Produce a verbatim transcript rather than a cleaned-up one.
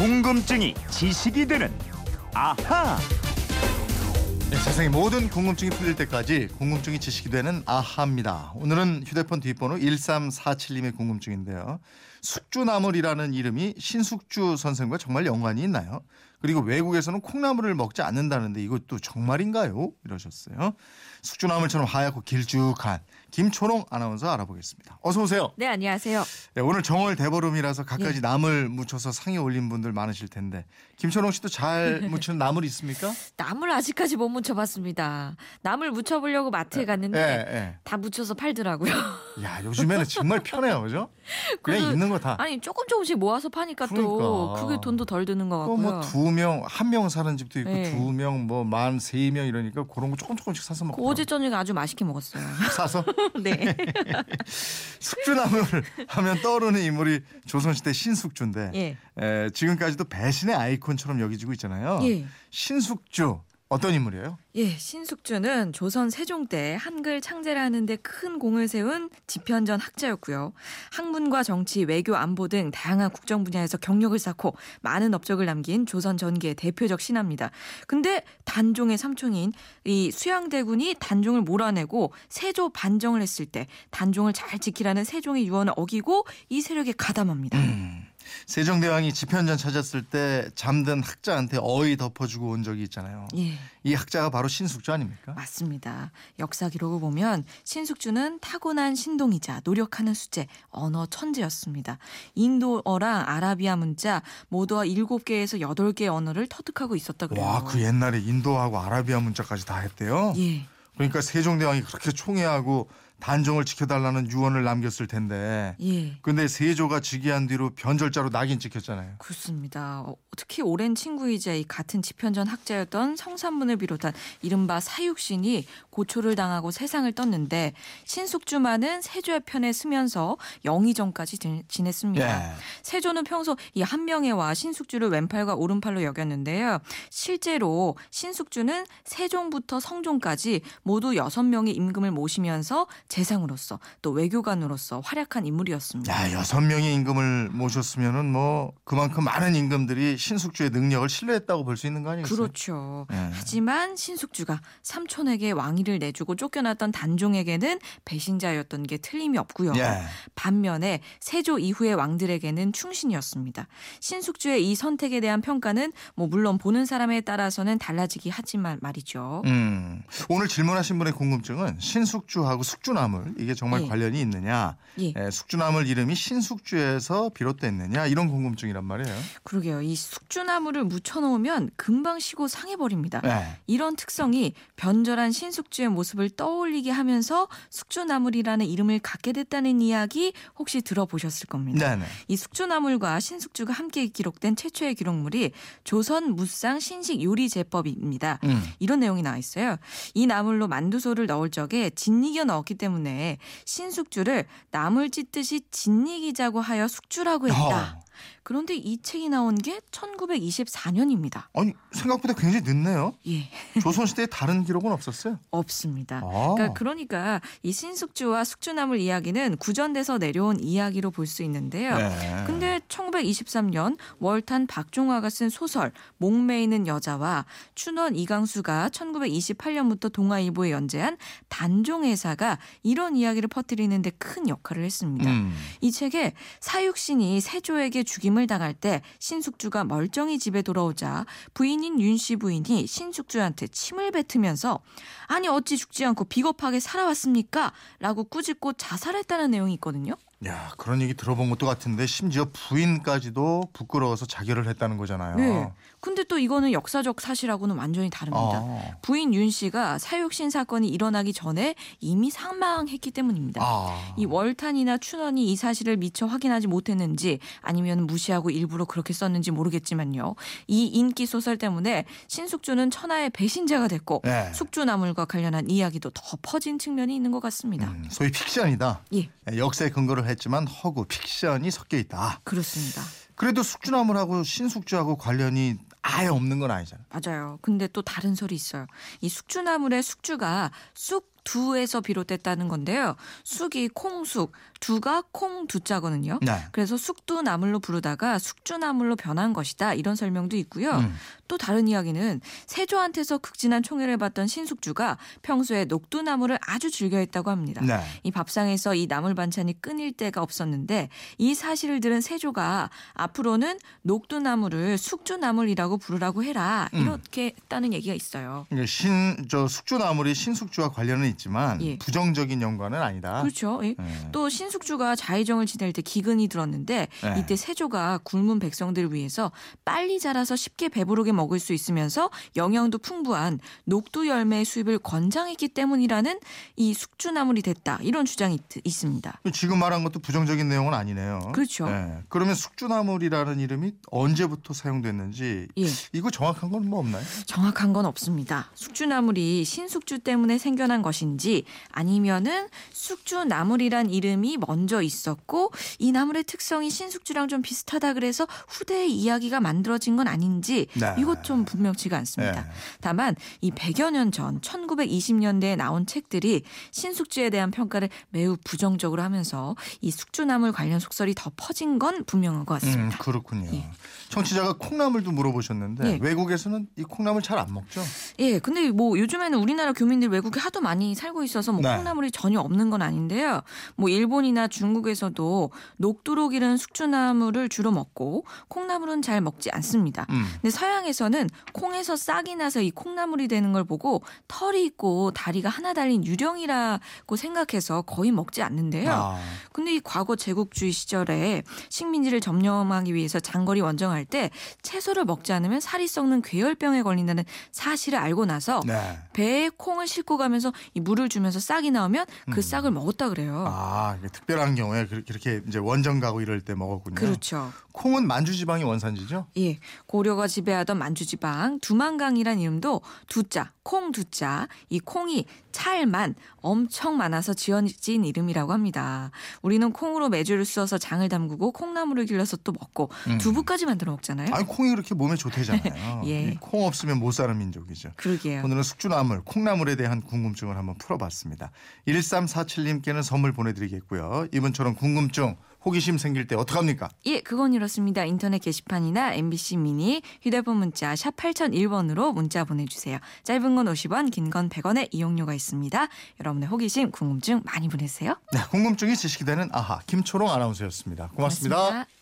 궁금증이 지식이 되는 아하. 네, 세상의 모든 궁금증이 풀릴 때까지 궁금증이 지식이 되는 아하입니다. 오늘은 휴대폰 뒷번호 일삼사칠님의 궁금증인데요. 숙주나물이라는 이름이 신숙주 선생과 정말 연관이 있나요? 그리고 외국에서는 콩나물을 먹지 않는다는데 이것도 정말인가요? 이러셨어요. 숙주나물처럼 하얗고 길쭉한 김초롱 아나운서 알아보겠습니다. 어서 오세요. 네, 안녕하세요. 네, 오늘 정월 대보름이라서 갖가지 예. 나물 묻혀서 상에 올린 분들 많으실 텐데 김초롱 씨도 잘 묻히는 나물 있습니까? 나물 아직까지 못 묻혀봤습니다. 나물 묻혀보려고 마트에 갔는데 예, 예. 다 묻혀서 팔더라고요. 야, 요즘에는 정말 편해요, 그죠? 그냥 있는 거 다. 아니 조금 조금씩 모아서 파니까 그러니까. 또 그게 돈도 덜 드는 것 같고요. 뭐 두 명, 한 명 사는 집도 있고 네. 두 명, 뭐 만 세 명 이러니까 그런 거 조금 조금씩 사서 먹고. 어제 저녁에 아주 맛있게 먹었어요. 사서? 네. 숙주나물을 하면 떠오르는 인물이 조선시대 신숙주인데 예. 에, 지금까지도 배신의 아이콘처럼 여기지고 있잖아요. 예. 신숙주. 어떤 인물이에요? 예, 신숙주는 조선 세종 때 한글 창제를 하는데 큰 공을 세운 집현전 학자였고요. 학문과 정치, 외교, 안보 등 다양한 국정 분야에서 경력을 쌓고 많은 업적을 남긴 조선 전기의 대표적 신화입니다. 근데 단종의 삼촌인 이 수양대군이 단종을 몰아내고 세조 반정을 했을 때 단종을 잘 지키라는 세종의 유언을 어기고 이 세력에 가담합니다. 음. 세종대왕이 집현전 찾았을 때 잠든 학자한테 어이 덮어주고 온 적이 있잖아요. 예. 이 학자가 바로 신숙주 아닙니까? 맞습니다. 역사 기록을 보면 신숙주는 타고난 신동이자 노력하는 수재, 언어 천재였습니다. 인도어랑 아라비아 문자 모두 일곱 개에서 여덟 개의 언어를 터득하고 있었다 그래요. 와, 그 옛날에 인도하고 아라비아 문자까지 다 했대요? 예. 그러니까 세종대왕이 그렇게 총애하고 단종을 지켜달라는 유언을 남겼을 텐데 예. 근데 세조가 즉위한 뒤로 변절자로 낙인 찍혔잖아요. 그렇습니다. 특히 오랜 친구이자 이 같은 집현전 학자였던 성삼문을 비롯한 이른바 사육신이 고초를 당하고 세상을 떴는데 신숙주만은 세조의 편에 서면서 영의정까지 지냈습니다. 예. 세조는 평소 이 한명회와 신숙주를 왼팔과 오른팔로 여겼는데요. 실제로 신숙주는 세종부터 성종까지 모두 여섯 명의 임금을 모시면서 재상으로서 또 외교관으로서 활약한 인물이었습니다. 야, 여섯 명의 임금을 모셨으면은 뭐 그만큼 많은 임금들이 신숙주의 능력을 신뢰했다고 볼 수 있는 거 아니겠어요? 그렇죠. 예. 하지만 신숙주가 삼촌에게 왕위를 내주고 쫓겨났던 단종에게는 배신자였던 게 틀림이 없고요. 예. 반면에 세조 이후의 왕들에게는 충신이었습니다. 신숙주의 이 선택에 대한 평가는 뭐 물론 보는 사람에 따라서는 달라지기 하지만 말이죠. 음, 오늘 질문하신 분의 궁금증은 신숙주하고 숙주 숙주나물 이게 정말 예. 관련이 있느냐 예. 에, 숙주나물 이름이 신숙주에서 비롯됐느냐 이런 궁금증이란 말이에요. 그러게요. 이 숙주나물을 묻혀놓으면 금방 식고 상해버립니다. 예. 이런 특성이 변절한 신숙주의 모습을 떠올리게 하면서 숙주나물이라는 이름을 갖게 됐다는 이야기 혹시 들어보셨을 겁니다. 네네. 이 숙주나물과 신숙주가 함께 기록된 최초의 기록물이 조선 무쌍 신식 요리제법입니다. 음. 이런 내용이 나와 있어요. 이 나물로 만두소를 넣을 적에 진이겨 넣었기 때문에 신숙주를 나물 찢듯이 진이기자고 하여 숙주라고 했다. 어. 그런데 이 책이 나온 게 천구백이십사년입니다. 아니 생각보다 굉장히 늦네요. 예. 조선시대에 다른 기록은 없었어요? 없습니다. 아. 그러니까, 그러니까 이 신숙주와 숙주나물 이야기는 구전돼서 내려온 이야기로 볼 수 있는데요. 네. 근데 천구백이십삼년 월탄 박종화가 쓴 소설 목매이는 여자와 춘원 이강수가 천구백이십팔년부터 동아일보에 연재한 단종회사가 이런 이야기를 퍼뜨리는 데 큰 역할을 했습니다. 음. 이 책에 사육신이 세조에게 죽임을 당할 때 신숙주가 멀쩡히 집에 돌아오자 부인인 윤씨 부인이 신숙주한테 침을 뱉으면서 아니 어찌 죽지 않고 비겁하게 살아왔습니까? 라고 꾸짖고 자살했다는 내용이 있거든요. 야, 그런 얘기 들어본 것도 같은데 심지어 부인까지도 부끄러워서 자결을 했다는 거잖아요. 네. 근데 또 이거는 역사적 사실하고는 완전히 다릅니다. 아. 부인 윤 씨가 사육신 사건이 일어나기 전에 이미 사망했기 때문입니다. 아. 이 월탄이나 춘원이 이 사실을 미처 확인하지 못했는지 아니면 무시하고 일부러 그렇게 썼는지 모르겠지만요. 이 인기 소설 때문에 신숙주는 천하의 배신자가 됐고 네. 숙주나물과 관련한 이야기도 더 퍼진 측면이 있는 것 같습니다. 음, 소위 픽션이다. 예. 역사의 근거를 했지만 허구, 픽션이 섞여 있다. 그렇습니다. 그래도 숙주나물하고 신숙주하고 관련이 아예 없는 건 아니잖아요. 맞아요. 근데 또 다른 설이 있어요. 이 숙주나물의 숙주가 쑥 두에서 비롯됐다는 건데요. 쑥이 콩쑥, 두가 콩두자거든요. 네. 그래서 쑥두나물로 부르다가 숙주나물로 변한 것이다. 이런 설명도 있고요. 음. 또 다른 이야기는 세조한테서 극진한 총애를 받던 신숙주가 평소에 녹두나물을 아주 즐겨했다고 합니다. 네. 이 밥상에서 이 나물 반찬이 끊일 때가 없었는데 이 사실을 들은 세조가 앞으로는 녹두나물을 숙주나물이라고 부르라고 해라. 이렇게 음. 했다는 얘기가 있어요. 신, 저 숙주나물이 신숙주와 관련은 있지만 예. 부정적인 연관은 아니다. 그렇죠. 예. 예. 또 신숙주가 자의정을 지낼 때 기근이 들었는데 예. 이때 세조가 굶은 백성들을 위해서 빨리 자라서 쉽게 배부르게 먹을 수 있으면서 영양도 풍부한 녹두 열매의 수입을 권장했기 때문이라는 이 숙주나물이 됐다. 이런 주장이 있습니다. 지금 말한 것도 부정적인 내용은 아니네요. 그렇죠. 예. 그러면 숙주나물이라는 이름이 언제부터 사용됐는지 예. 이거 정확한 건 뭐 없나요? 정확한 건 없습니다. 숙주나물이 신숙주 때문에 생겨난 것인지 아니면은 숙주나물이란 이름이 먼저 있었고 이 나물의 특성이 신숙주랑 좀 비슷하다 그래서 후대의 이야기가 만들어진 건 아닌지 네. 이것 좀 분명치가 않습니다. 네. 다만 이 백여 년 전 천구백이십 년대에 나온 책들이 신숙주에 대한 평가를 매우 부정적으로 하면서 이 숙주나물 관련 속설이 더 퍼진 건 분명한 것 같습니다. 음, 그렇군요. 예. 청취자가 콩나물도 물어보셨는데 예. 외국에서는 이 콩나물 잘 안 먹죠? 예, 근데 뭐 요즘에는 우리나라 교민들 외국에 하도 많이 살고 있어서 뭐 네. 콩나물이 전혀 없는 건 아닌데요. 뭐 일본이나 중국에서도 녹두로 기른 숙주나물을 주로 먹고 콩나물은 잘 먹지 않습니다. 음. 근데 서양에서는 콩에서 싹이 나서 이 콩나물이 되는 걸 보고 털이 있고 다리가 하나 달린 유령이라고 생각해서 거의 먹지 않는데요. 아. 근데 이 과거 제국주의 시절에 식민지를 점령하기 위해서 장거리 원정할 때 채소를 먹지 않으면 살이 썩는 괴혈병에 걸린다는 사실을 알고 나서 네. 배에 콩을 싣고 가면서 이 물을 주면서 싹이 나오면 그 음. 싹을 먹었다 그래요. 아, 특별한 경우에 그렇게 이제 원정 가고 이럴 때 먹었군요. 그렇죠. 콩은 만주지방이 원산지죠? 예, 고려가 지배하던 만주지방 두만강이란 이름도 두자, 콩 두자, 이 콩이 찰만 엄청 많아서 지어진 이름이라고 합니다. 우리는 콩으로 메주를 쑤어서 장을 담그고 콩나물을 길러서 또 먹고 음. 두부까지 만들어 먹잖아요. 아니, 콩이 그렇게 몸에 좋대잖아요. 예. 콩 없으면 못 사는 민족이죠. 그러게요. 오늘은 숙주나물, 콩나물에 대한 궁금증을 한번 풀어봤습니다. 일삼사칠님께는 선물 보내드리겠고요. 이분처럼 궁금증, 호기심 생길 때 어떡합니까? 예, 그건 이렇습니다. 인터넷 게시판이나 엠비씨 미니, 휴대폰 문자 샵 팔공공일 번으로 문자 보내주세요. 짧은 건 오십 원, 긴 건 백 원의 이용료가 있습니다. 여러분의 호기심, 궁금증 많이 보내세요. 네, 궁금증이 지식이 되는 아하, 김초롱 아나운서였습니다. 고맙습니다. 고맙습니다.